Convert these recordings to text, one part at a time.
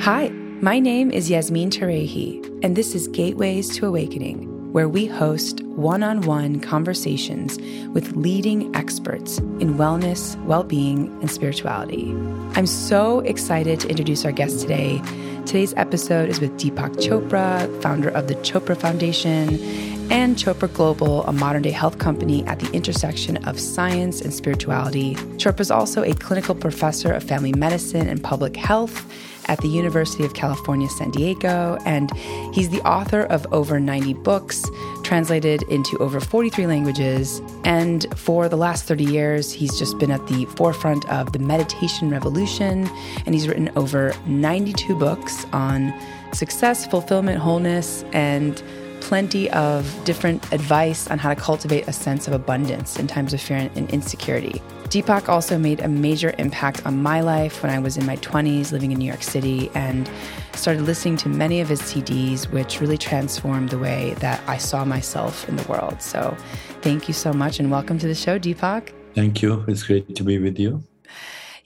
Hi, my name is Yasmin Tarehi, and this is Gateways to Awakening, where we host one-on-one conversations with leading experts in wellness, well-being, and spirituality. I'm so excited to introduce our guest today. Today's episode is with Deepak Chopra, founder of the Chopra Foundation, and Chopra Global, a modern-day health company at the intersection of science and spirituality. Chopra is also a clinical professor of family medicine and public health at the University of California, San Diego, and he's the author of over 90 books, translated into over 43 languages, and for the last 30 years, he's just been at the forefront of the meditation revolution, and he's written over 92 books on success, fulfillment, wholeness, and plenty of different advice on how to cultivate a sense of abundance in times of fear and insecurity. Deepak also made a major impact on my life when I was in my 20s living in New York City and started listening to many of his CDs, which really transformed the way that I saw myself in the world. So thank you so much and welcome to the show, Deepak. Thank you. It's great to be with you.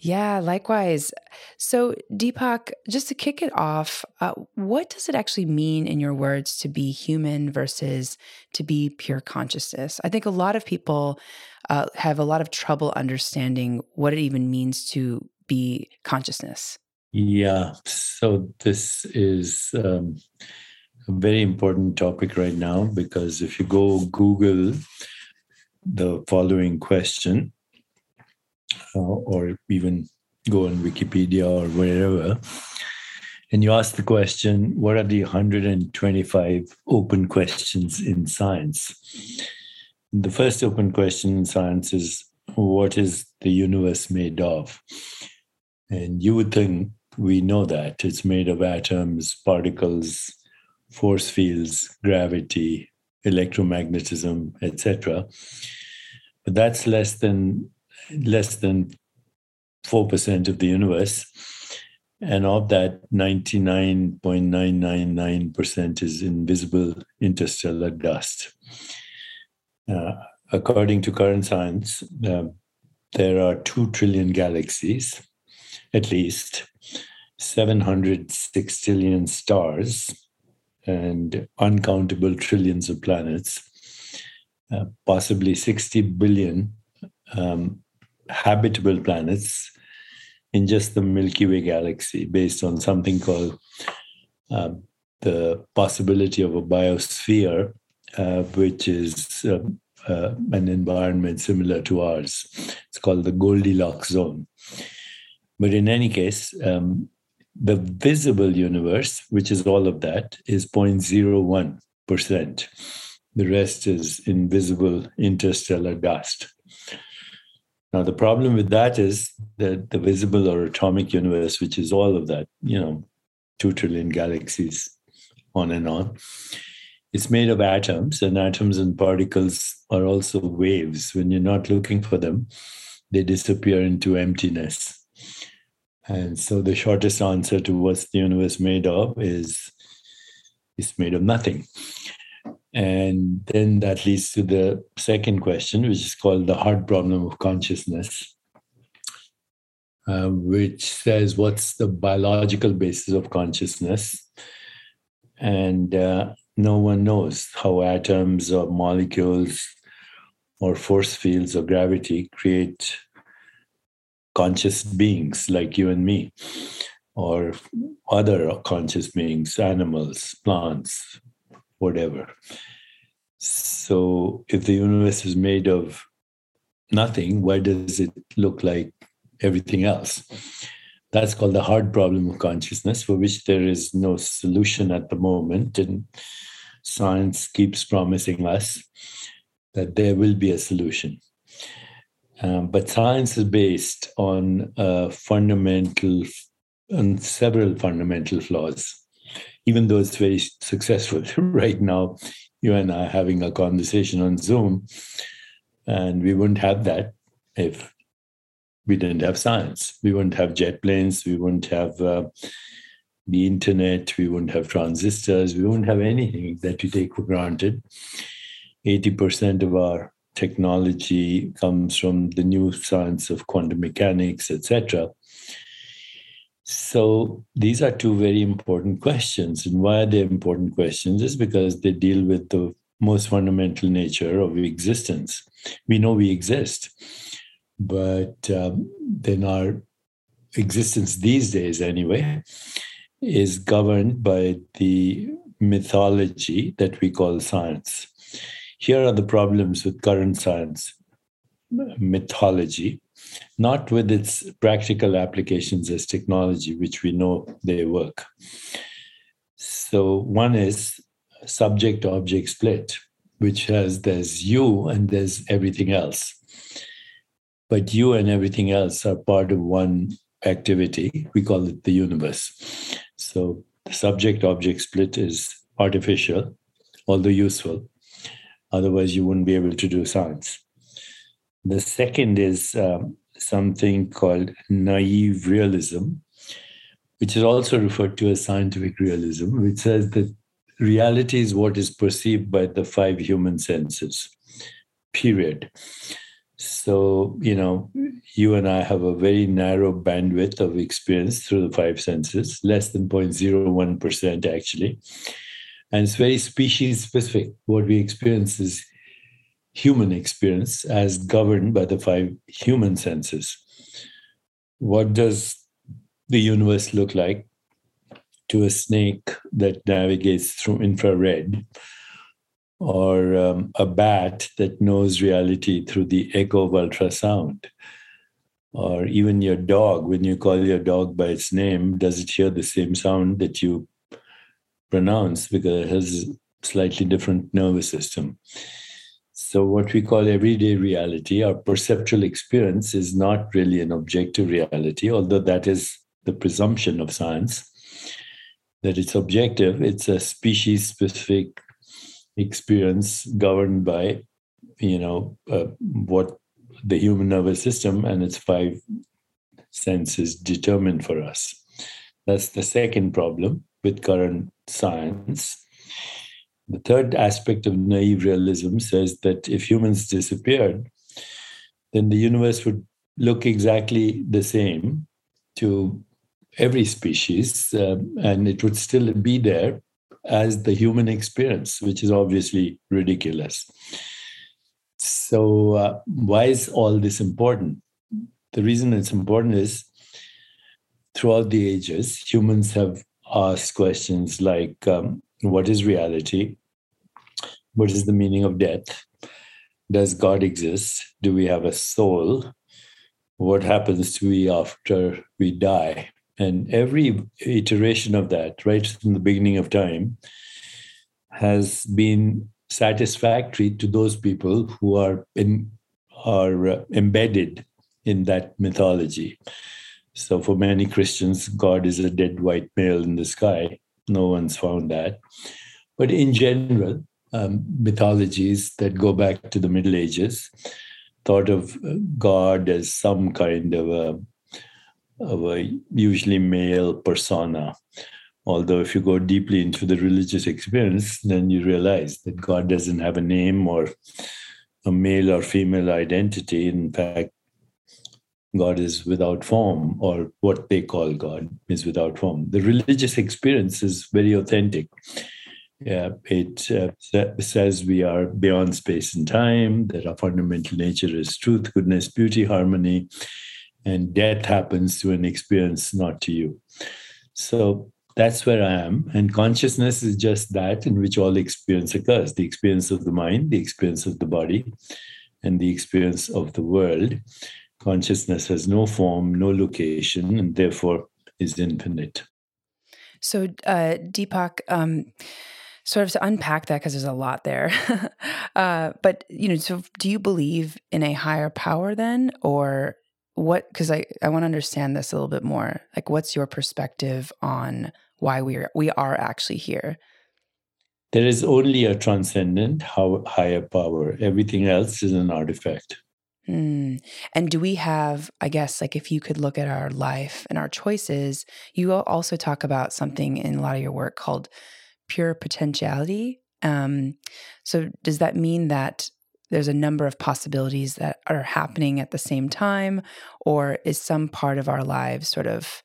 Yeah, likewise. So Deepak, just to kick it off, what does it actually mean in your words to be human versus to be pure consciousness? I think a lot of people have a lot of trouble understanding what it even means to be consciousness. Yeah, so this is a very important topic right now, because if you go Google the following question, or even go on Wikipedia or wherever, and you ask the question, what are the 125 open questions in science? The first open question in science is, what is the universe made of? And you would think we know that. It's made of atoms, particles, force fields, gravity, electromagnetism, etc. But that's less than 4% of the universe. And of that, 99.999% is invisible interstellar dust. According to current science, there are 2 trillion galaxies, at least 706 trillion stars, and uncountable trillions of planets, possibly 60 billion habitable planets in just the Milky Way galaxy, based on something called the possibility of a biosphere, which is an environment similar to ours. It's called the Goldilocks zone. But in any case, the visible universe, which is all of that, is 0.01%. The rest is invisible interstellar dust. Now, the problem with that is that the visible or atomic universe, which is all of that, 2 trillion galaxies on and on, it's made of atoms, and atoms and particles are also waves. When you're not looking for them, they disappear into emptiness. And so the shortest answer to what's the universe made of is it's made of nothing. And then that leads to the second question, which is called the hard problem of consciousness, which says, what's the biological basis of consciousness? And no one knows how atoms or molecules or force fields or gravity create conscious beings like you and me, or other conscious beings, animals, plants, whatever. So if the universe is made of nothing, why does it look like everything else? That's called the hard problem of consciousness, for which there is no solution at the moment. And science keeps promising us that there will be a solution. But science is based on several fundamental flaws, even though it's very successful. Right now, you and I are having a conversation on Zoom, and we wouldn't have that if we didn't have science. We wouldn't have jet planes. We wouldn't have the internet. We wouldn't have transistors. We wouldn't have anything that we take for granted. 80% of our technology comes from the new science of quantum mechanics, etc. So these are two very important questions. And why are they important questions? Is because they deal with the most fundamental nature of existence. We know we exist, but then our existence these days anyway is governed by the mythology that we call science. Here are the problems with current science mythology, not with its practical applications as technology, which we know they work. So one is subject-object split, which has there's you and there's everything else. But you and everything else are part of one activity. We call it the universe. So the subject-object split is artificial, although useful. Otherwise, you wouldn't be able to do science. The second is something called naive realism, which is also referred to as scientific realism, which says that reality is what is perceived by the five human senses, period. So, you know, you and I have a very narrow bandwidth of experience through the five senses, less than 0.01% actually. And it's very species specific. What we experience is human experience as governed by the five human senses. What does the universe look like to a snake that navigates through infrared, or a bat that knows reality through the echo of ultrasound, or even your dog? When you call your dog by its name, does it hear the same sound that you pronounce, because it has a slightly different nervous system? So what we call everyday reality, our perceptual experience, is not really an objective reality, although that is the presumption of science, that it's objective. It's a species-specific experience governed by, you know, what the human nervous system and its five senses determine for us. That's the second problem with current science. The third aspect of naive realism says that if humans disappeared, then the universe would look exactly the same to every species, and it would still be there as the human experience, which is obviously ridiculous. So why is all this important? The reason it's important is throughout the ages, humans have asked questions like, what is reality? What is the meaning of death? Does God exist? Do we have a soul? What happens to we after we die? And every iteration of that, right from the beginning of time, has been satisfactory to those people who are embedded in that mythology. So for many Christians, God is a dead white male in the sky. No one's found that. But in general, mythologies that go back to the Middle Ages thought of God as some kind of a usually male persona. Although if you go deeply into the religious experience, then you realize that God doesn't have a name or a male or female identity. In fact, God is without form, or what they call God is without form. The religious experience is very authentic. It says we are beyond space and time, that our fundamental nature is truth, goodness, beauty, harmony, and death happens to an experience, not to you. So that's where I am. And consciousness is just that in which all experience occurs, the experience of the mind, the experience of the body, and the experience of the world. Consciousness has no form, no location, and therefore is infinite. So, Deepak, sort of to unpack that, because there's a lot there. But, you know, so do you believe in a higher power then, or what? Because I want to understand this a little bit more. Like, what's your perspective on why we are actually here? There is only a transcendent higher power. Everything else is an artifact. Mm. And do we have, I guess, like if you could look at our life and our choices, you also talk about something in a lot of your work called pure potentiality. So does that mean that there's a number of possibilities that are happening at the same time, or is some part of our lives sort of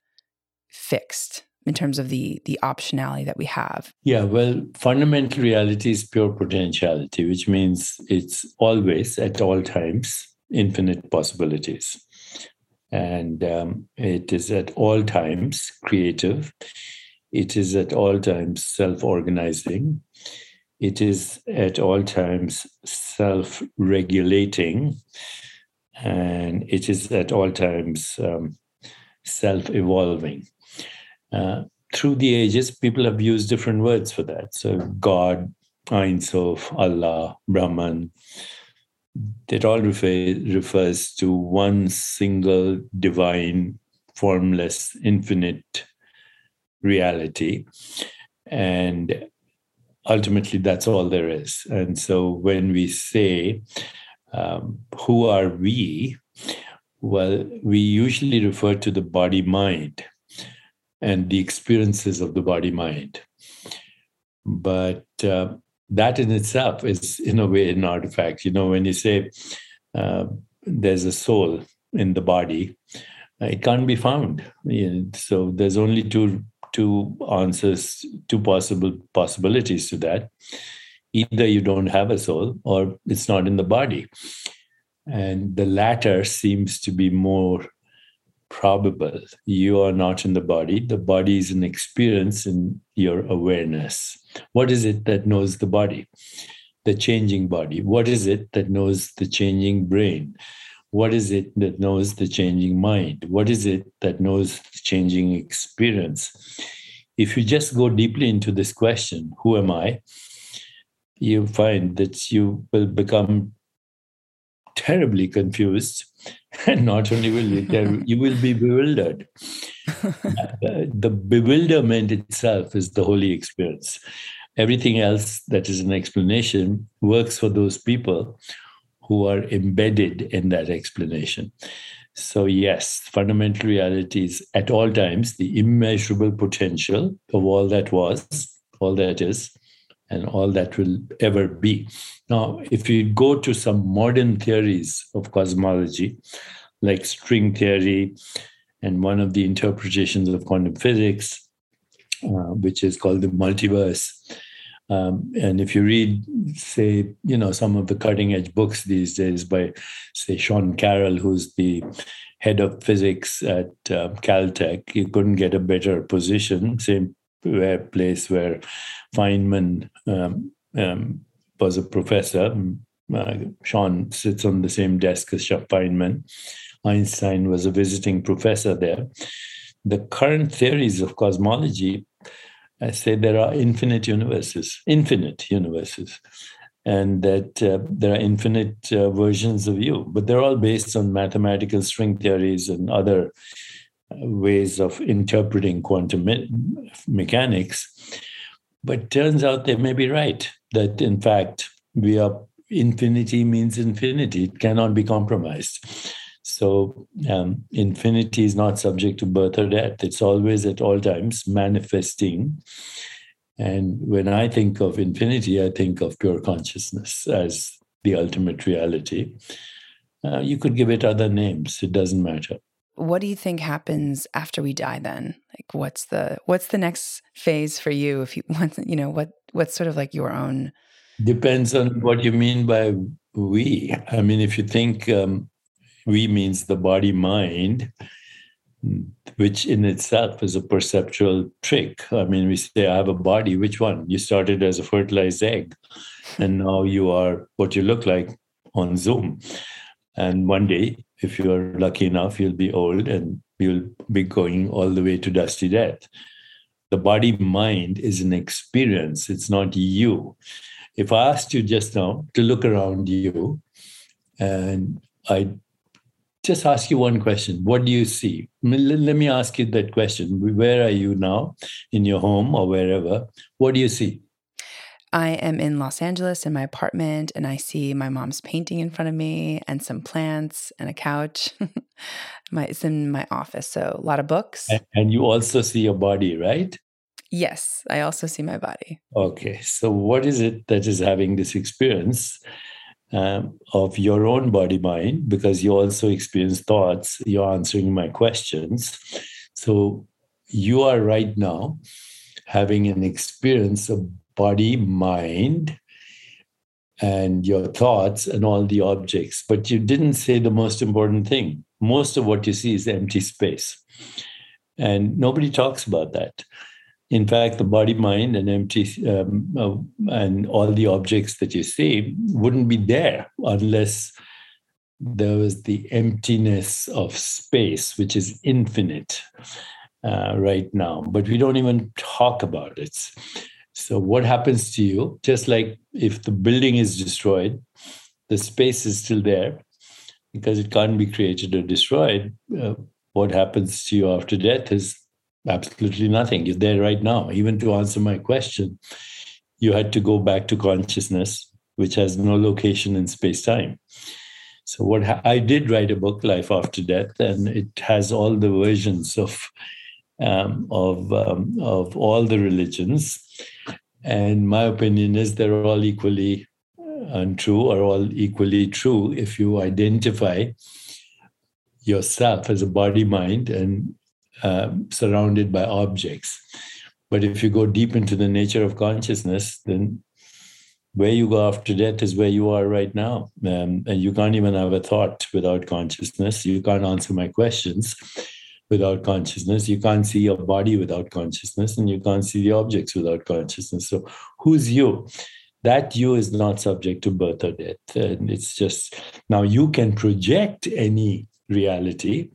fixed in terms of the optionality that we have? Yeah, well, fundamental reality is pure potentiality, which means it's always, at all times, infinite possibilities. And it is at all times creative. It is at all times self-organizing. It is at all times self-regulating. And it is at all times self-evolving. Through the ages, people have used different words for that. So God, Ein Sof, Allah, Brahman, that all refers to one single divine, formless, infinite reality. And ultimately, that's all there is. And so when we say, who are we? Well, we usually refer to the body-mind and the experiences of the body-mind. But that in itself is, in a way, an artifact. You know, when you say there's a soul in the body, it can't be found. So there's only two answers, two possible possibilities to that. Either you don't have a soul or it's not in the body. And the latter seems to be more probable. You are not in the body. The body is an experience in your awareness. What is it that knows the body? The changing body. What is it that knows the changing brain? What is it that knows the changing mind? What is it that knows the changing experience? If you just go deeply into this question, who am I? You find that you will become terribly confused, and not only will you will be bewildered. The bewilderment itself is the holy experience. Everything else that is an explanation works for those people who are embedded in that explanation. So yes, fundamental reality is at all times the immeasurable potential of all that was, all that is, and all that will ever be. Now, if you go to some modern theories of cosmology, like string theory, and one of the interpretations of quantum physics, which is called the multiverse. And if you read, say, some of the cutting-edge books these days by, say, Sean Carroll, who's the head of physics at Caltech, you couldn't get a better position, place where Feynman was a professor. Sean sits on the same desk as Feynman. Einstein was a visiting professor there. The current theories of cosmology say there are infinite universes, and that there are infinite versions of you. But they're all based on mathematical string theories and other ways of interpreting quantum mechanics. But turns out they may be right, that in fact, infinity means infinity. It cannot be compromised. So infinity is not subject to birth or death. It's always at all times manifesting. And when I think of infinity, I think of pure consciousness as the ultimate reality. You could give it other names. It doesn't matter. What do you think happens after we die then? Like what's the next phase for you, if you want, what's sort of like your own? Depends on what you mean by we. I mean, if you think we means the body mind, which in itself is a perceptual trick. I mean, we say I have a body, which one? You started as a fertilized egg and now you are what you look like on Zoom. And one day, if you're lucky enough, you'll be old and you'll be going all the way to dusty death. The body-mind is an experience. It's not you. If I asked you just now to look around you, and I just ask you one question, what do you see? Let me ask you that question. Where are you now, in your home or wherever? What do you see? I am in Los Angeles in my apartment, and I see my mom's painting in front of me and some plants and a couch. It's in my office, so a lot of books. And you also see your body, right? Yes, I also see my body. Okay, so what is it that is having this experience of your own body-mind? Because you also experience thoughts. You're answering my questions. So you are right now having an experience of body, mind, and your thoughts and all the objects. But you didn't say the most important thing. Most of what you see is empty space. And nobody talks about that. In fact, the body, mind, and empty, and all the objects that you see wouldn't be there unless there was the emptiness of space, which is infinite right now. But we don't even talk about it. So what happens to you, just like if the building is destroyed, the space is still there because it can't be created or destroyed. What happens to you after death is absolutely nothing. You're there right now. Even to answer my question, you had to go back to consciousness, which has no location in space-time. So what I did write a book, Life After Death, and it has all the versions of all the religions. And my opinion is they're all equally untrue or all equally true if you identify yourself as a body, mind, and surrounded by objects. But if you go deep into the nature of consciousness, then where you go after death is where you are right now. And you can't even have a thought without consciousness. You can't answer my questions without consciousness. You can't see your body without consciousness, and you can't see the objects without consciousness. So who's you? That you is not subject to birth or death. And it's just, now you can project any reality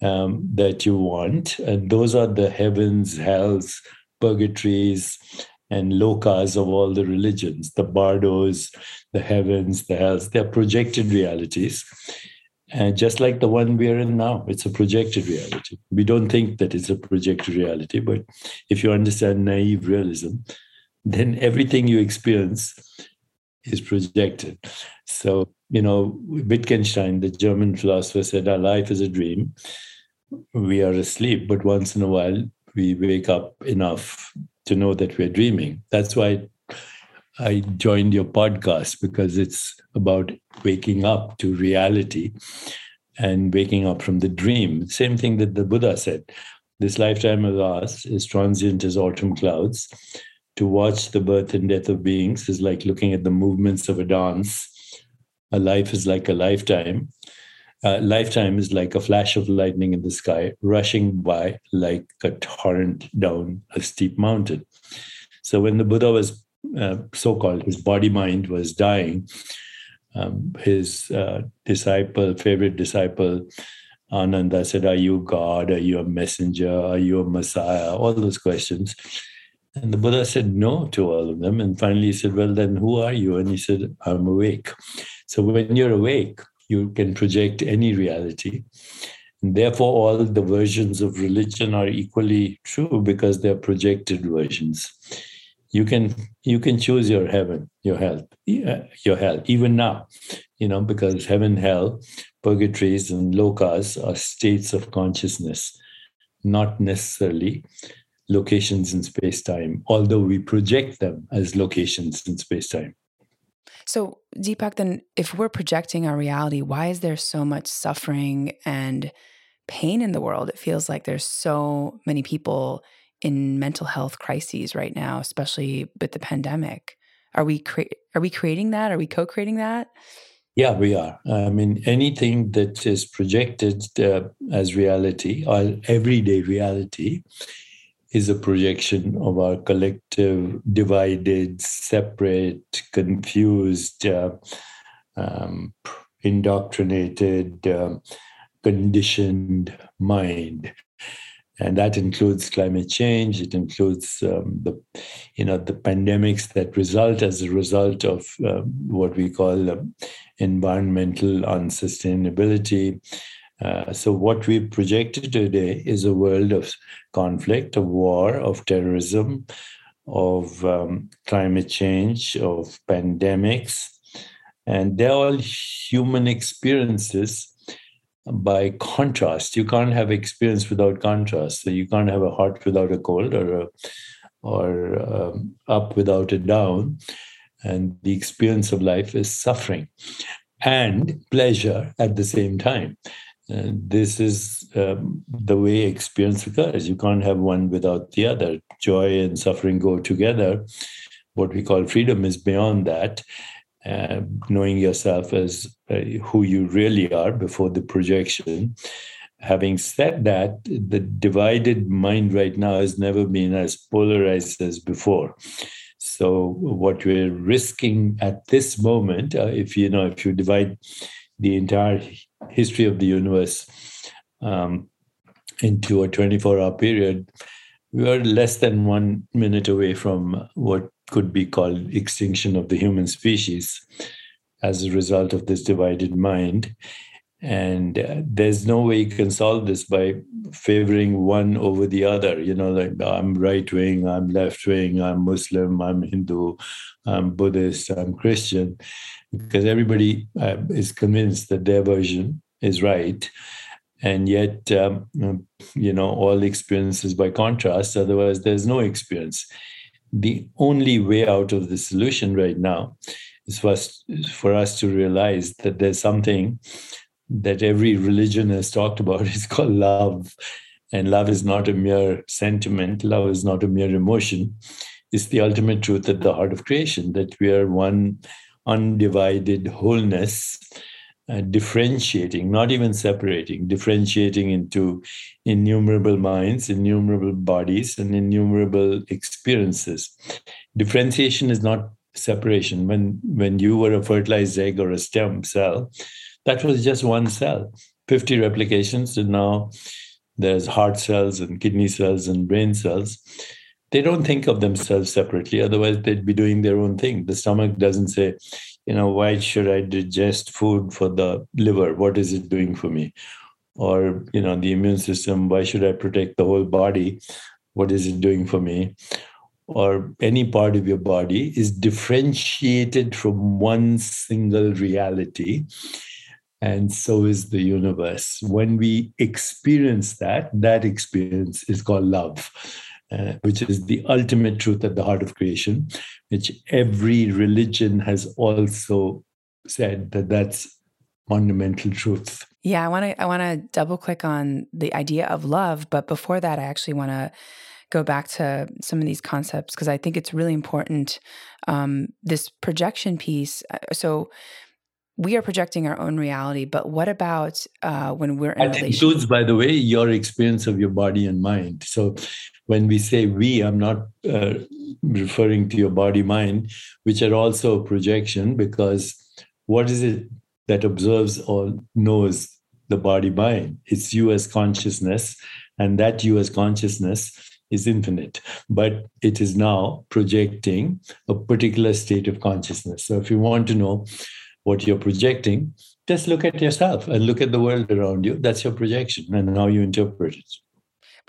that you want. And those are the heavens, hells, purgatories, and lokas of all the religions, the bardos, the heavens, the hells. They're projected realities. And just like the one we are in now, it's a projected reality. We don't think that it's a projected reality, but if you understand naive realism, then everything you experience is projected. So, you know, Wittgenstein, the German philosopher, said our life is a dream. We are asleep, but once in a while we wake up enough to know that we're dreaming. That's why I joined your podcast, because it's about waking up to reality and waking up from the dream. Same thing that the Buddha said. This lifetime of ours is transient as autumn clouds. To watch the birth and death of beings is like looking at the movements of a dance. A life is like a lifetime. Lifetime is like a flash of lightning in the sky, rushing by like a torrent down a steep mountain. So when the Buddha was so-called, his body-mind was dying, his favorite disciple, Ananda said, are you God? Are you a messenger? Are you a Messiah? All those questions. And the Buddha said no to all of them. And finally he said, well, then who are you? And he said, I'm awake. So when you're awake, you can project any reality. And therefore, all the versions of religion are equally true because they're projected versions. You can choose your heaven, your hell, even now, you know, because heaven, hell, purgatories, and lokas are states of consciousness, not necessarily locations in space-time, although we project them as locations in space-time. So, Deepak, then if we're projecting our reality, why is there so much suffering and pain in the world? It feels like there's so many people in mental health crises right now, especially with the pandemic. Are we creating that? Are we co-creating that? Yeah, we are. I mean, anything that is projected as reality, or everyday reality, is a projection of our collective, divided, separate, confused, indoctrinated, conditioned mind. And that includes climate change. It includes the pandemics that result as a result of what we call environmental unsustainability. So what we've projected today is a world of conflict, of war, of terrorism, of climate change, of pandemics. And they're all human experiences by contrast. You can't have experience without contrast. So you can't have a hot without a cold, or up without a down. And the experience of life is suffering and pleasure at the same time. This is the way experience occurs. You can't have one without the other. Joy and suffering go together. What we call freedom is beyond that. Knowing yourself as who you really are before the projection. Having said that, the divided mind right now has never been as polarized as before. So what we're risking at this moment, if you divide the entire history of the universe into a 24-hour period, we are less than 1 minute away from what could be called extinction of the human species as a result of this divided mind. And there's no way you can solve this by favoring one over the other. You know, like I'm right wing, I'm left wing, I'm Muslim, I'm Hindu, I'm Buddhist, I'm Christian, because everybody is convinced that their version is right. And yet, all experiences by contrast, otherwise there's no experience. The only way out of the solution right now is for us to realize that there's something that every religion has talked about. It's called love. And love is not a mere sentiment. Love is not a mere emotion. It's the ultimate truth at the heart of creation, that we are one undivided wholeness, differentiating, not even separating, differentiating into innumerable minds, innumerable bodies, and innumerable experiences. Differentiation is not separation. When you were a fertilized egg or a stem cell, that was just one cell, 50 replications, and now there's heart cells and kidney cells and brain cells. They don't think of themselves separately, otherwise they'd be doing their own thing. The stomach doesn't say, why should I digest food for the liver? What is it doing for me? Or, the immune system, why should I protect the whole body? What is it doing for me? Or any part of your body is differentiated from one single reality. And so is the universe. When we experience that experience is called love, which is the ultimate truth at the heart of creation, which every religion has also said that that's fundamental truth. Yeah, I want to double click on the idea of love. But before that, I actually want to go back to some of these concepts, because I think it's really important, this projection piece. So we are projecting our own reality, but what about when we're in a relationship? That includes, by the way, your experience of your body and mind. So when we say we, I'm not referring to your body, mind, which are also a projection, because what is it that observes or knows the body, mind? It's you as consciousness, and that you as consciousness is infinite, but it is now projecting a particular state of consciousness. So if you want to know what you're projecting, just look at yourself and look at the world around you. That's your projection and how you interpret it.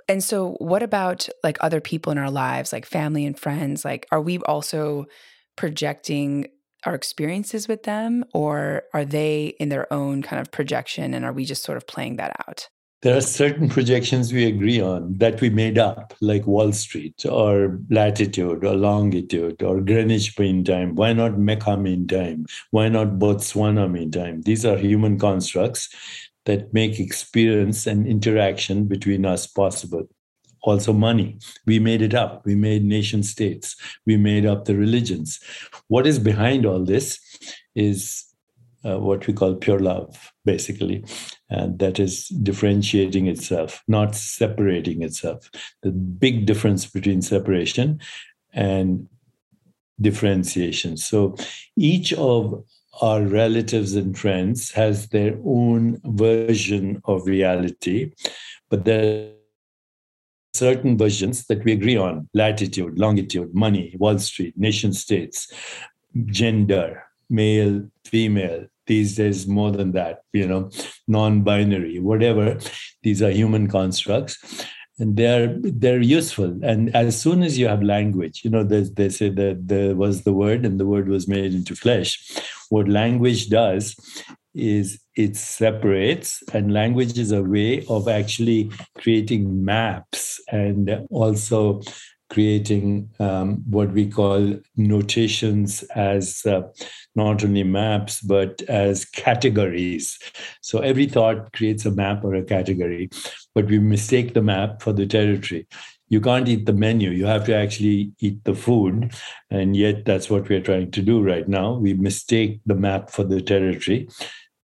And so what about like other people in our lives, like family and friends? Like, are we also projecting our experiences with them, or are they in their own kind of projection and are we just sort of playing that out? There are certain projections we agree on that we made up, like Wall Street or latitude or longitude or Greenwich Mean Time. Why not Mecca Mean Time? Why not Botswana Mean Time? These are human constructs that make experience and interaction between us possible. Also money. We made it up. We made nation states. We made up the religions. What is behind all this is what we call pure love, basically, and that is differentiating itself, not separating itself. The big difference between separation and differentiation. So each of our relatives and friends has their own version of reality, but there are certain versions that we agree on: latitude, longitude, money, Wall Street, nation states, gender, male, female. These days, more than that, non-binary, whatever. These are human constructs, and they're useful. And as soon as you have language, they say that there was the Word, and the Word was made into flesh. What language does is it separates, and language is a way of actually creating maps and also creating what we call notations as not only maps, but as categories. So every thought creates a map or a category, but we mistake the map for the territory. You can't eat the menu. You have to actually eat the food. And yet that's what we're trying to do right now. We mistake the map for the territory.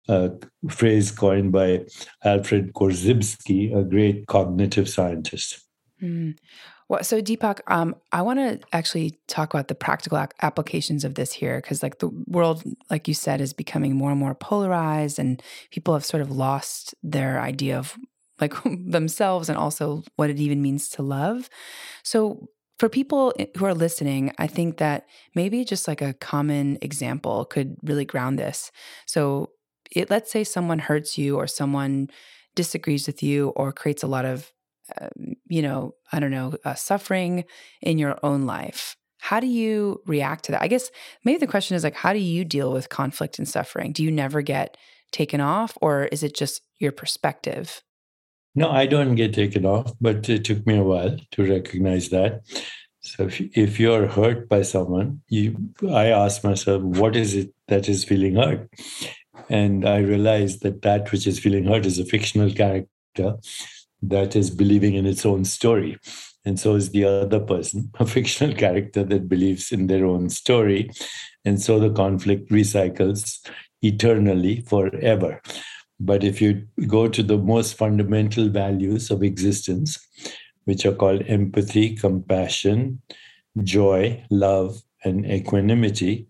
A phrase coined by Alfred Korzybski, a great cognitive scientist. Mm. Well, so Deepak, I want to actually talk about the practical applications of this here, because like the world, like you said, is becoming more and more polarized, and people have sort of lost their idea of like themselves and also what it even means to love. So for people who are listening, I think that maybe just like a common example could really ground this. So let's say someone hurts you or someone disagrees with you or creates a lot of, suffering in your own life. How do you react to that? I guess maybe the question is like, how do you deal with conflict and suffering? Do you never get taken off, or is it just your perspective? No, I don't get taken off, but it took me a while to recognize that. So if you're hurt by someone, I ask myself, what is it that is feeling hurt? And I realized that which is feeling hurt is a fictional character that is believing in its own story. And so is the other person, a fictional character that believes in their own story. And so the conflict recycles eternally, forever. But if you go to the most fundamental values of existence, which are called empathy, compassion, joy, love, and equanimity,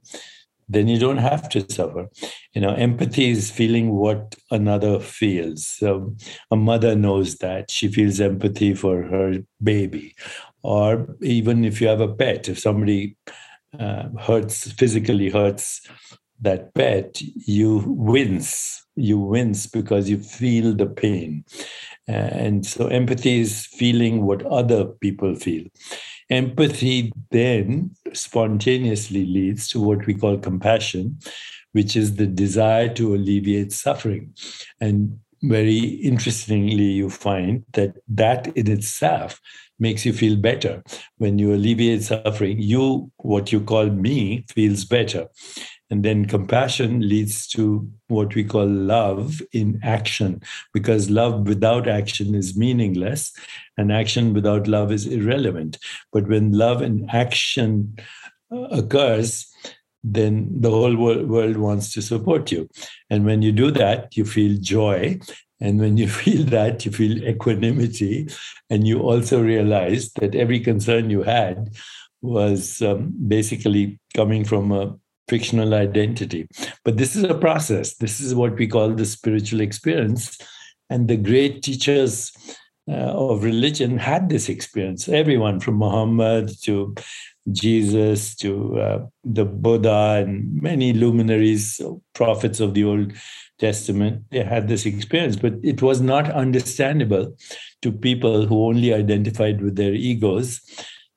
then you don't have to suffer. Empathy is feeling what another feels. So a mother knows that. She feels empathy for her baby. Or even if you have a pet, if somebody physically hurts that pet, you wince. You wince because you feel the pain. And so empathy is feeling what other people feel. Empathy then spontaneously leads to what we call compassion, which is the desire to alleviate suffering. And very interestingly, you find that in itself makes you feel better. When you alleviate suffering, what you call me, feels better. And then compassion leads to what we call love in action, because love without action is meaningless, and action without love is irrelevant. But when love and action occurs, then the whole world wants to support you. And when you do that, you feel joy. And when you feel that, you feel equanimity. And you also realize that every concern you had was basically coming from a fictional identity. But this is a process. This is what we call the spiritual experience. And the great teachers of religion had this experience. Everyone from Muhammad to Jesus to the Buddha and many luminaries, prophets of the Old Testament, they had this experience. But it was not understandable to people who only identified with their egos.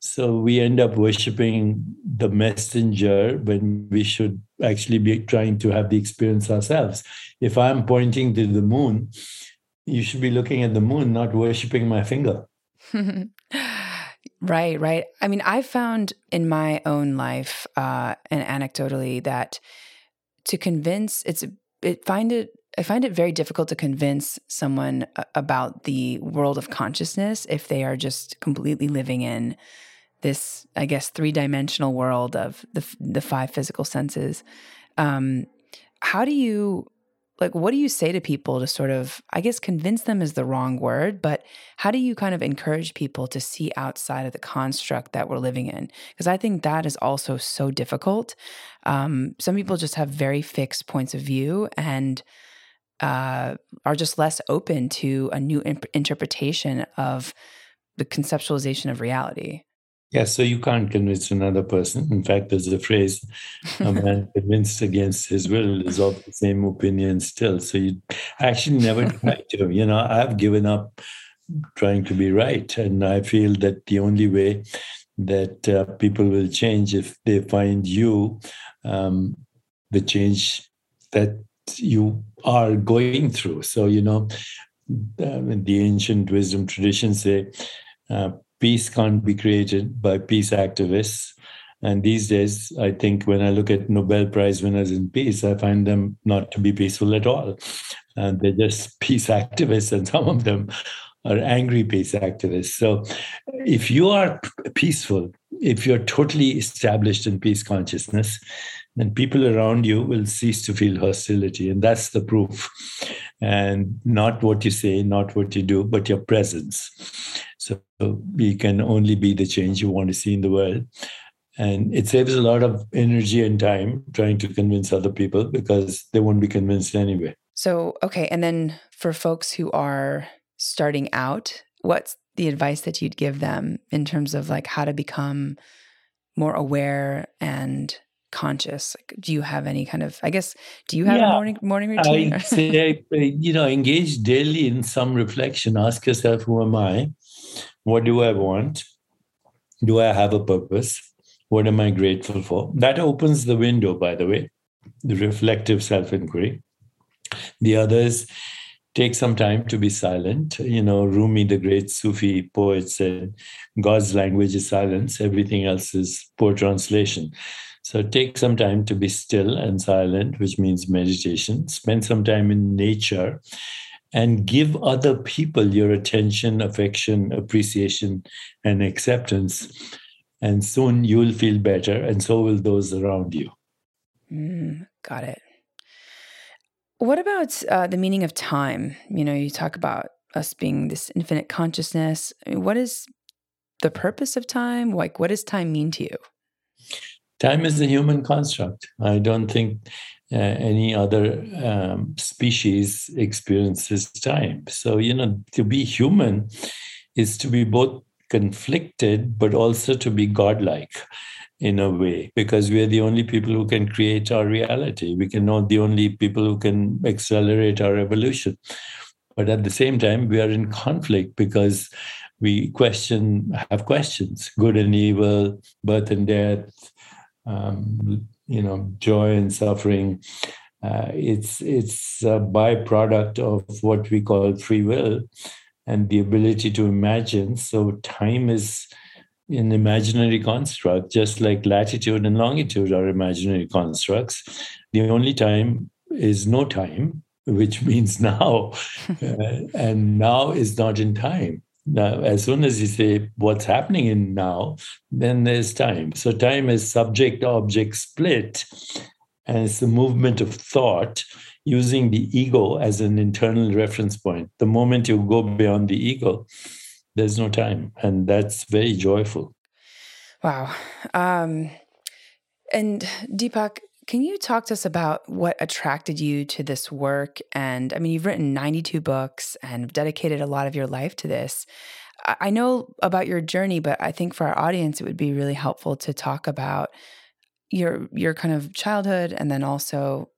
So we end up worshiping the messenger when we should actually be trying to have the experience ourselves. If I'm pointing to the moon, you should be looking at the moon, not worshiping my finger. Right. I mean, I found in my own life and anecdotally that to convince, I find it very difficult to convince someone about the world of consciousness if they are just completely living in this, I guess, three-dimensional world of the five physical senses. What do you say to people to sort of, I guess convince them is the wrong word, but how do you kind of encourage people to see outside of the construct that we're living in? Because I think that is also so difficult. Some people just have very fixed points of view and are just less open to a new interpretation of the conceptualization of reality. Yeah, so you can't convince another person. In fact, there's a phrase, a man convinced against his will is of the same opinion still. So you actually never try to. I've given up trying to be right. And I feel that the only way that people will change if they find you, the change that you are going through. So, the ancient wisdom traditions say, peace can't be created by peace activists. And these days, I think when I look at Nobel Prize winners in peace, I find them not to be peaceful at all. And they're just peace activists, and some of them are angry peace activists. So if you are peaceful, if you're totally established in peace consciousness, then people around you will cease to feel hostility. And that's the proof. And not what you say, not what you do, but your presence. So you can only be the change you want to see in the world. And it saves a lot of energy and time trying to convince other people, because they won't be convinced anyway. So, okay. And then for folks who are starting out, what's the advice that you'd give them in terms of like how to become more aware and conscious? Like, do you have any kind of, I guess, do you have a morning routine? I say, engage daily in some reflection. Ask yourself, who am I? What do I want? Do I have a purpose? What am I grateful for? That opens the window, by the way, the reflective self-inquiry. The others, take some time to be silent. Rumi, the great Sufi poet, said, God's language is silence. Everything else is poor translation. So take some time to be still and silent, which means meditation. Spend some time in nature and give other people your attention, affection, appreciation, and acceptance. And soon you'll feel better, and so will those around you. Got it. What about the meaning of time? You talk about us being this infinite consciousness. I mean, what is the purpose of time? Like, what does time mean to you? Time is a human construct. I don't think any other species experiences time. So, to be human is to be both conflicted, but also to be godlike in a way, because we are the only people who can create our reality. We are not the only people who can accelerate our evolution. But at the same time, we are in conflict because we have questions, good and evil, birth and death, joy and suffering. It's a byproduct of what we call free will and the ability to imagine. So time is an imaginary construct, just like latitude and longitude are imaginary constructs. The only time is no time, which means now. And now is not in time. Now, as soon as you say what's happening in now, then there's time. So time is subject-object split, and it's the movement of thought using the ego as an internal reference point. The moment you go beyond the ego, there's no time. And that's very joyful. Wow. And Deepak, can you talk to us about what attracted you to this work? And I mean, you've written 92 books and dedicated a lot of your life to this. I know about your journey, but I think for our audience, it would be really helpful to talk about your kind of childhood and then also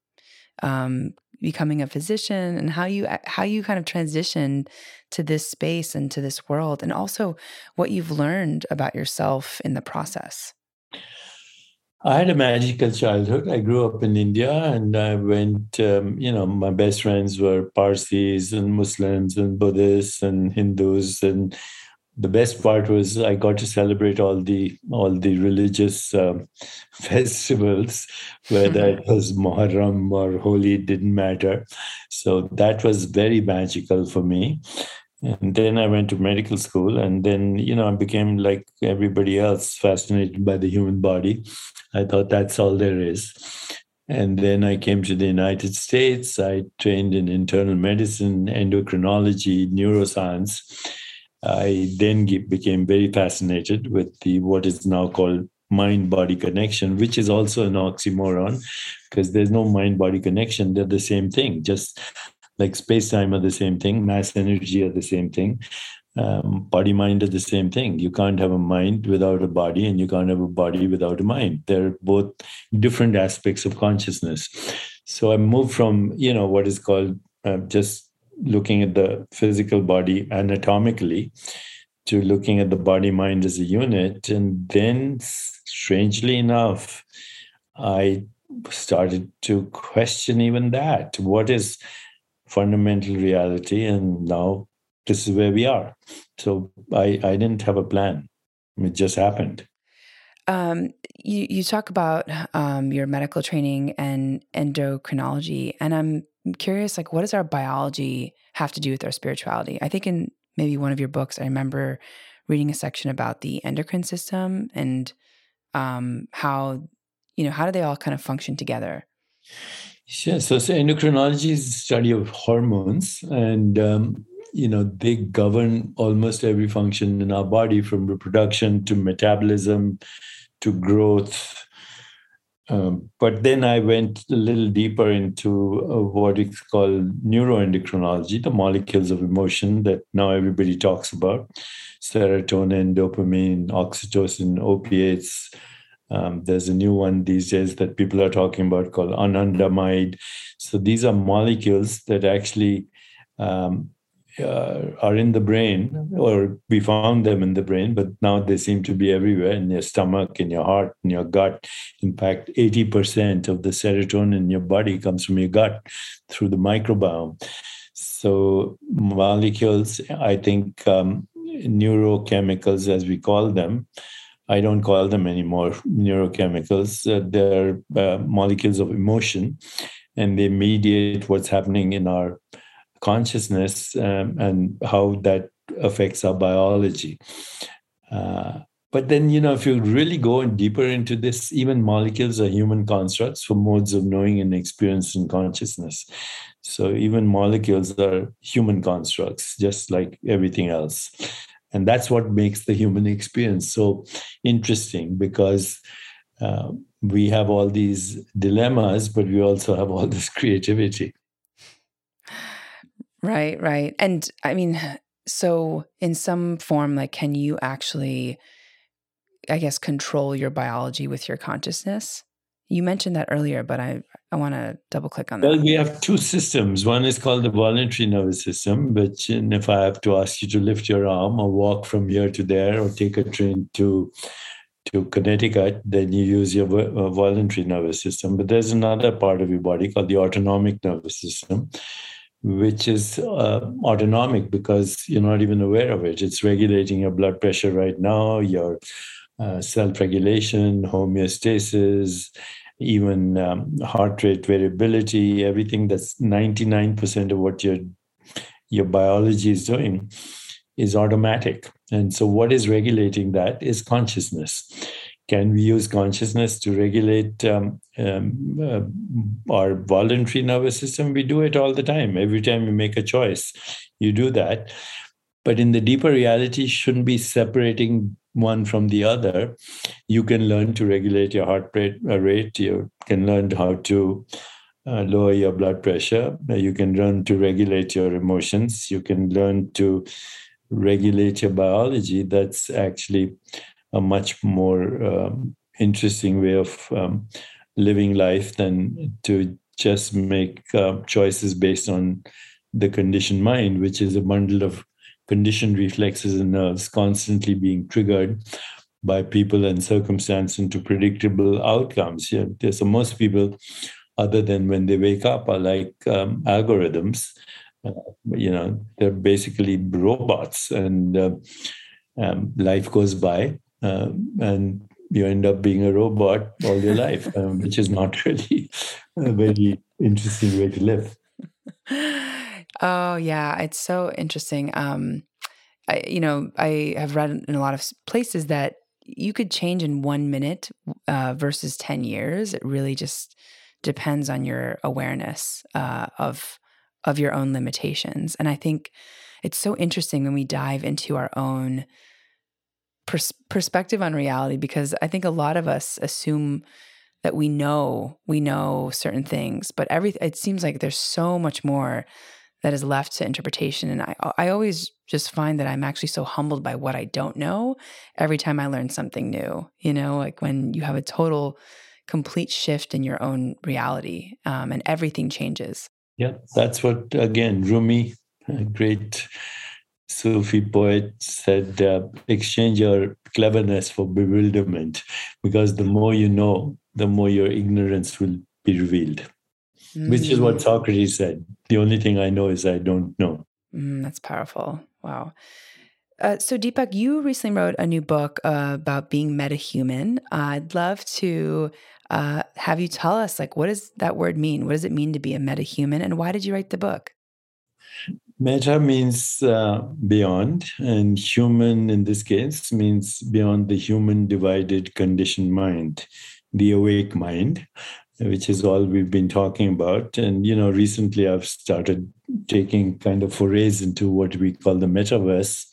becoming a physician and how you kind of transitioned to this space and to this world, and also what you've learned about yourself in the process. I had a magical childhood. I grew up in India, and I went, my best friends were Parsis and Muslims and Buddhists and Hindus, and the best part was I got to celebrate all the religious festivals, whether it was Muharram or Holi, it didn't matter. So that was very magical for me. And then I went to medical school, and then, I became like everybody else, fascinated by the human body. I thought that's all there is. And then I came to the United States. I trained in internal medicine, endocrinology, neuroscience. I then became very fascinated with what is now called mind-body connection, which is also an oxymoron, because there's no mind-body connection. They're the same thing, just like space-time are the same thing, mass-energy are the same thing, body-mind are the same thing. You can't have a mind without a body, and you can't have a body without a mind. They're both different aspects of consciousness. So I moved from, what is called just looking at the physical body anatomically to looking at the body-mind as a unit. And then, strangely enough, I started to question even that. What is fundamental reality? And now this is where we are. So I didn't have a plan. It just happened. You talk about your medical training and endocrinology, and I'm curious, like, what does our biology have to do with our spirituality? I think in maybe one of your books, I remember reading a section about the endocrine system and how do they all kind of function together? Sure. So endocrinology is the study of hormones, and they govern almost every function in our body, from reproduction to metabolism to growth. But then I went a little deeper into what is called neuroendocrinology, the molecules of emotion that now everybody talks about: serotonin, dopamine, oxytocin, opiates. There's a new one these days that people are talking about called anandamide. So these are molecules that actually are in the brain, or we found them in the brain, but now they seem to be everywhere, in your stomach, in your heart, in your gut. In fact, 80% of the serotonin in your body comes from your gut through the microbiome. So molecules, I think neurochemicals, as we call them — I don't call them anymore neurochemicals. They're molecules of emotion, and they mediate what's happening in our consciousness and how that affects our biology. But then, if you really go in deeper into this, even molecules are human constructs for modes of knowing and experience and consciousness. So even molecules are human constructs, just like everything else. And that's what makes the human experience so interesting, because we have all these dilemmas, but we also have all this creativity. Right. And I mean, so in some form, like, can you actually, I guess, control your biology with your consciousness? You mentioned that earlier, but I want to double click on that. Well, we have two systems. One is called the voluntary nervous system, which, and if I have to ask you to lift your arm or walk from here to there or take a train to Connecticut, then you use your voluntary nervous system. But there's another part of your body called the autonomic nervous system, which is autonomic because you're not even aware of it. It's regulating your blood pressure right now, your self-regulation, homeostasis, even heart rate variability, everything. That's 99% of what your biology is doing is automatic. And so what is regulating that is consciousness. Can we use consciousness to regulate our voluntary nervous system? We do it all the time. Every time you make a choice, you do that. But in the deeper reality, you shouldn't be separating one from the other. You can learn to regulate your heart rate. You can learn how to lower your blood pressure. You can learn to regulate your emotions. You can learn to regulate your biology. That's actually a much more interesting way of living life than to just make choices based on the conditioned mind, which is a bundle of conditioned reflexes and nerves constantly being triggered by people and circumstance into predictable outcomes. Yeah. So most people, other than when they wake up, are like algorithms. They're basically robots, and life goes by, and you end up being a robot all your life, which is not really a very interesting way to live. Oh yeah, it's so interesting. I have read in a lot of places that you could change in 1 minute versus 10 years. It really just depends on your awareness of your own limitations. And I think it's so interesting when we dive into our own perspective on reality, because I think a lot of us assume that we know certain things, but it seems like there's so much more that is left to interpretation. And I always just find that I'm actually so humbled by what I don't know every time I learn something new, like when you have a total, complete shift in your own reality and everything changes. Yeah, that's what, again, Rumi, a great Sufi poet, said, exchange your cleverness for bewilderment, because the more you know, the more your ignorance will be revealed. Mm-hmm. Which is what Socrates said. The only thing I know is I don't know. That's powerful. Wow. So Deepak, you recently wrote a new book about being metahuman. I'd love to have you tell us, like, what does that word mean? What does it mean to be a metahuman, and why did you write the book? Meta means beyond, and human in this case means beyond the human divided conditioned mind, the awake mind, which is all we've been talking about. And, you know, recently I've started taking kind of forays into what we call the metaverse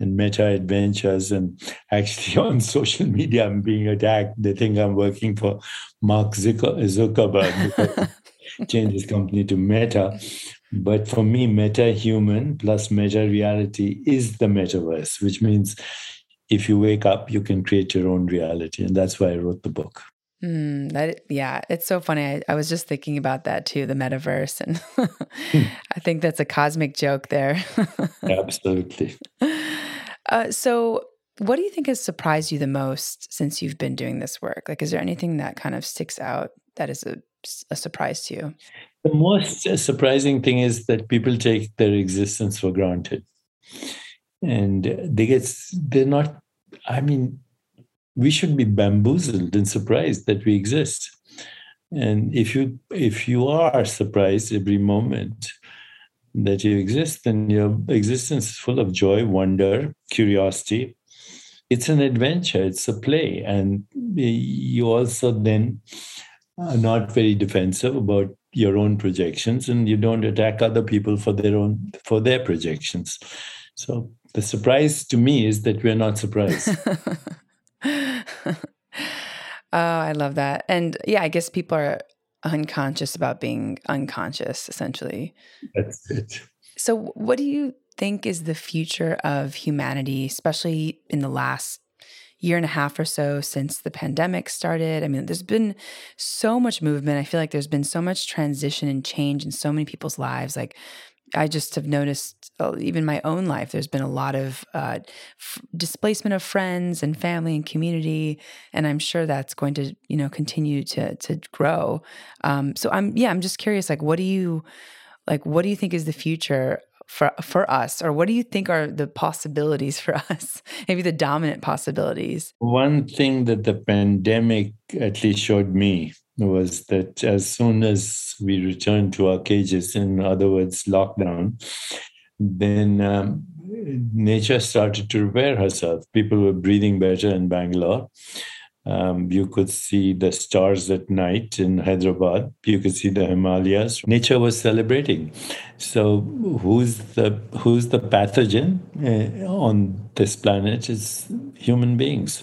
and meta adventures. And actually on social media, I'm being attacked. They think I'm working for Mark Zuckerberg because he changed his company to Meta. But for me, meta-human plus meta-reality is the metaverse, which means if you wake up, you can create your own reality. And that's why I wrote the book. Yeah, it's so funny. I was just thinking about that too, the metaverse. And I think that's a cosmic joke there. Absolutely. So what do you think has surprised you the most since you've been doing this work? Like, is there anything that kind of sticks out that is a surprise to you? The most surprising thing is that people take their existence for granted. And we should be bamboozled and surprised that we exist. And if you are surprised every moment that you exist, then your existence is full of joy, wonder, curiosity. It's an adventure. It's a play. And you also then are not very defensive about your own projections, and you don't attack other people for their projections. So the surprise to me is that we're not surprised. Oh, I love that. And yeah, I guess people are unconscious about being unconscious, essentially. That's it. So what do you think is the future of humanity, especially in the last year and a half or so since the pandemic started? I mean, there's been so much movement. I feel like there's been so much transition and change in so many people's lives. Like, I just have noticed, even my own life, there's been a lot of displacement of friends and family and community, and I'm sure that's going to, you know, continue to grow. So I'm just curious, like, what do you think is the future for us, or what do you think are the possibilities for us? Maybe the dominant possibilities. One thing that the pandemic at least showed me was that as soon as we return to our cages, in other words, lockdown, then nature started to repair herself. People were breathing better in Bangalore. You could see the stars at night in Hyderabad. You could see the Himalayas. Nature was celebrating. So who's the pathogen on this planet? It's human beings.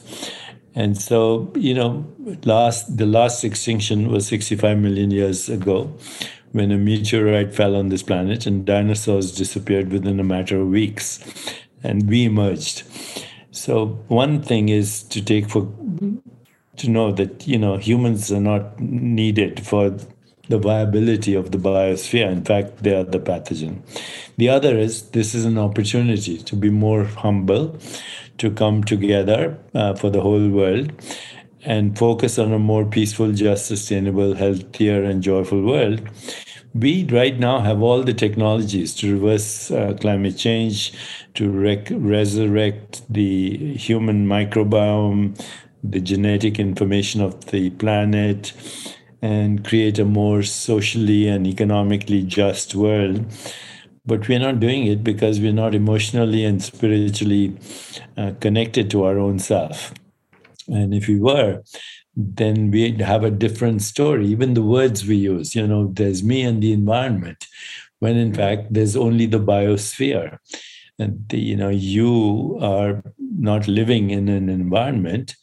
And so, you know, the last extinction was 65 million years ago, when a meteorite fell on this planet and dinosaurs disappeared within a matter of weeks, and we emerged. So one thing is to know that, you know, humans are not needed for the viability of the biosphere. In fact, they are the pathogen. The other is, this is an opportunity to be more humble, to come together for the whole world and focus on a more peaceful, just, sustainable, healthier, and joyful world. We right now have all the technologies to reverse climate change, to resurrect the human microbiome, the genetic information of the planet, and create a more socially and economically just world. But we're not doing it because we're not emotionally and spiritually connected to our own self. And if we were, then we'd have a different story. Even the words we use, you know, there's me and the environment, when in fact, there's only the biosphere. And, you know, you are not living in an environment.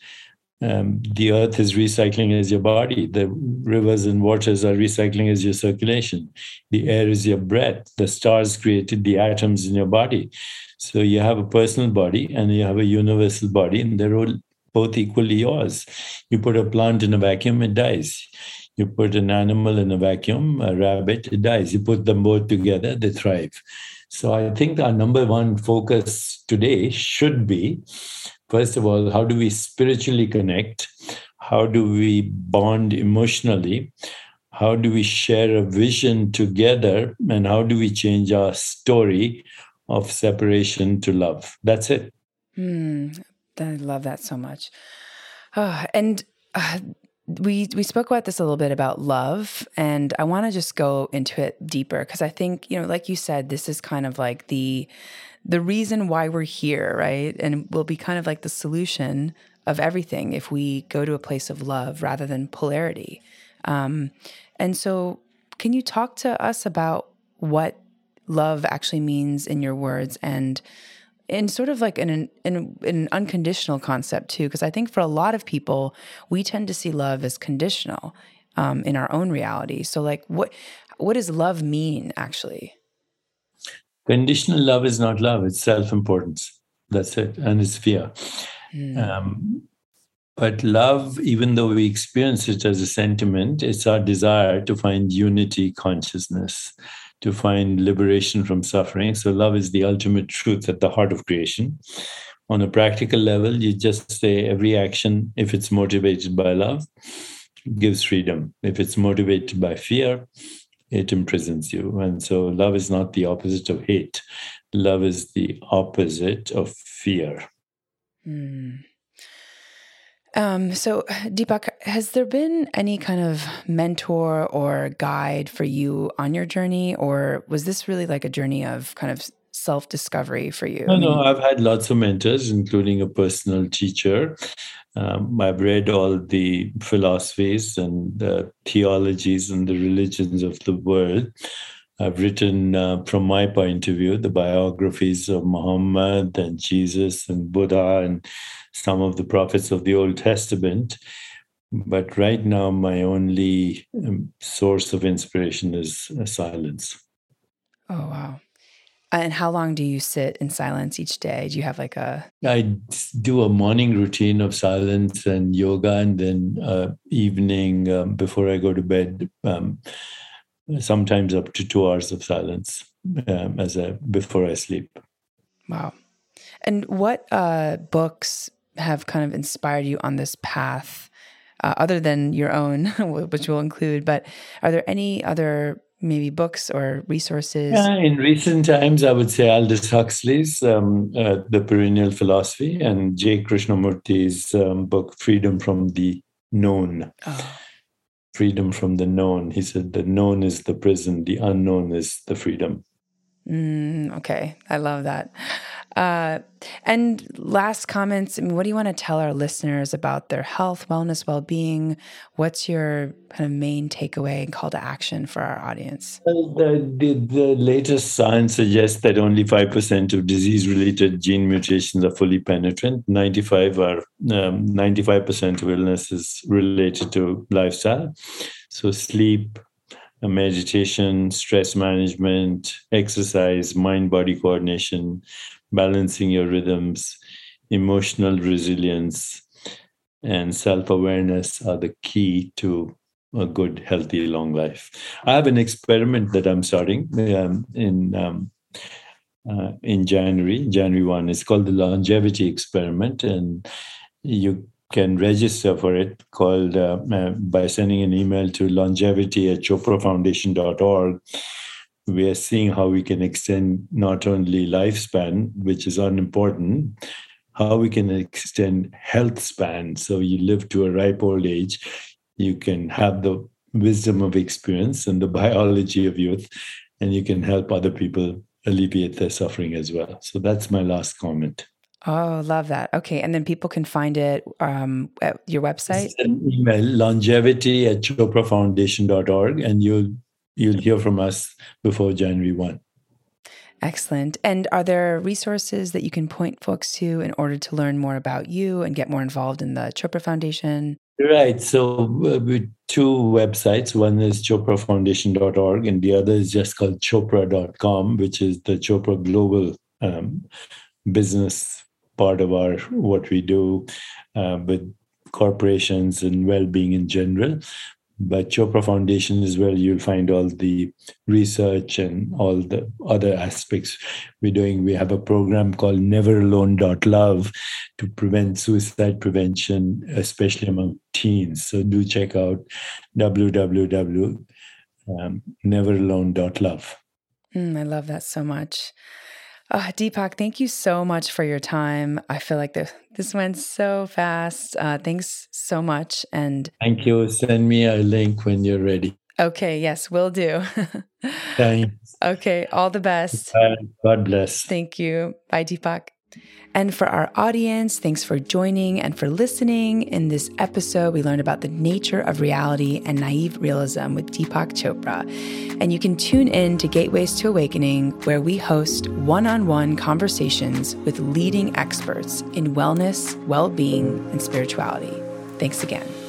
The earth is recycling as your body. The rivers and waters are recycling as your circulation. The air is your breath. The stars created the atoms in your body. So you have a personal body and you have a universal body, and they're all both equally yours. You put a plant in a vacuum, it dies. You put an animal in a vacuum, a rabbit, it dies. You put them both together, they thrive. So I think our number one focus today should be, first of all, how do we spiritually connect? How do we bond emotionally? How do we share a vision together? And how do we change our story of separation to love. That's it. I love that so much. We spoke about this a little bit about love, and I want to just go into it deeper because I think, you know, like you said, this is kind of like the reason why we're here, right? And will be kind of like the solution of everything if we go to a place of love rather than polarity. And so can you talk to us about what love actually means in your words and in sort of like an unconditional concept too? Because I think for a lot of people, we tend to see love as conditional in our own reality. So like what does love mean actually? Conditional love is not love, it's self-importance. That's it. And it's fear. But love, even though we experience it as a sentiment, it's our desire to find unity consciousness, to find liberation from suffering. So love is the ultimate truth at the heart of creation. On a practical level, you just say every action, if it's motivated by love, gives freedom. If it's motivated by fear, it imprisons you. And so love is not the opposite of hate. Love is the opposite of fear. So Deepak, has there been any kind of mentor or guide for you on your journey, or was this really like a journey of kind of self-discovery for you? No, I've had lots of mentors, including a personal teacher. I've read all the philosophies and the theologies and the religions of the world. I've written, from my point of view, the biographies of Muhammad and Jesus and Buddha and some of the prophets of the Old Testament. But right now, my only source of inspiration is silence. Oh, wow. And how long do you sit in silence each day? Do you have like a... I do a morning routine of silence and yoga, and then evening before I go to bed, sometimes up to 2 hours of silence before I sleep. Wow. And what books have kind of inspired you on this path, other than your own, which we'll include, but are there any other maybe books or resources? Yeah, in recent times, I would say Aldous Huxley's The Perennial Philosophy and J. Krishnamurti's book, Freedom from the Known. Oh. Freedom from the known. He said the known is the prison, the unknown is the freedom. Okay, I love that. And last comments, I mean, what do you want to tell our listeners about their health, wellness, well-being? What's your kind of main takeaway and call to action for our audience? Well, the latest science suggests that only 5% of disease-related gene mutations are fully penetrant. 95% of illness is related to lifestyle. So sleep, meditation, stress management, exercise, mind-body coordination, balancing your rhythms, emotional resilience, and self-awareness are the key to a good, healthy, long life. I have an experiment that I'm starting in January. January 1. It's called the Longevity Experiment, and you can register for it by sending an email to longevity@choprafoundation.org. We are seeing how we can extend not only lifespan, which is unimportant, how we can extend health span. So you live to a ripe old age, you can have the wisdom of experience and the biology of youth, and you can help other people alleviate their suffering as well. So that's my last comment. Oh, love that. Okay. And then people can find it at your website? An email, longevity@choprafoundation.org, and you'll hear from us before January 1. Excellent. And are there resources that you can point folks to in order to learn more about you and get more involved in the Chopra Foundation? Right. So two websites. One is choprafoundation.org, and the other is just called chopra.com, which is the Chopra Global business part of what we do with corporations and well-being in general. But Chopra Foundation is where you'll find all the research and all the other aspects we're doing. We have a program called NeverAlone.Love to prevent suicide prevention, especially among teens. So do check out www.NeverAlone.Love. I love that so much. Deepak, thank you so much for your time. I feel like this went so fast. Thanks so much. And thank you. Send me a link when you're ready. Okay. Yes, will do. Thanks. Okay. All the best. God bless. Thank you. Bye, Deepak. And for our audience, thanks for joining and for listening. In this episode, we learned about the nature of reality and naive realism with Deepak Chopra. And you can tune in to Gateways to Awakening, where we host one-on-one conversations with leading experts in wellness, well-being, and spirituality. Thanks again.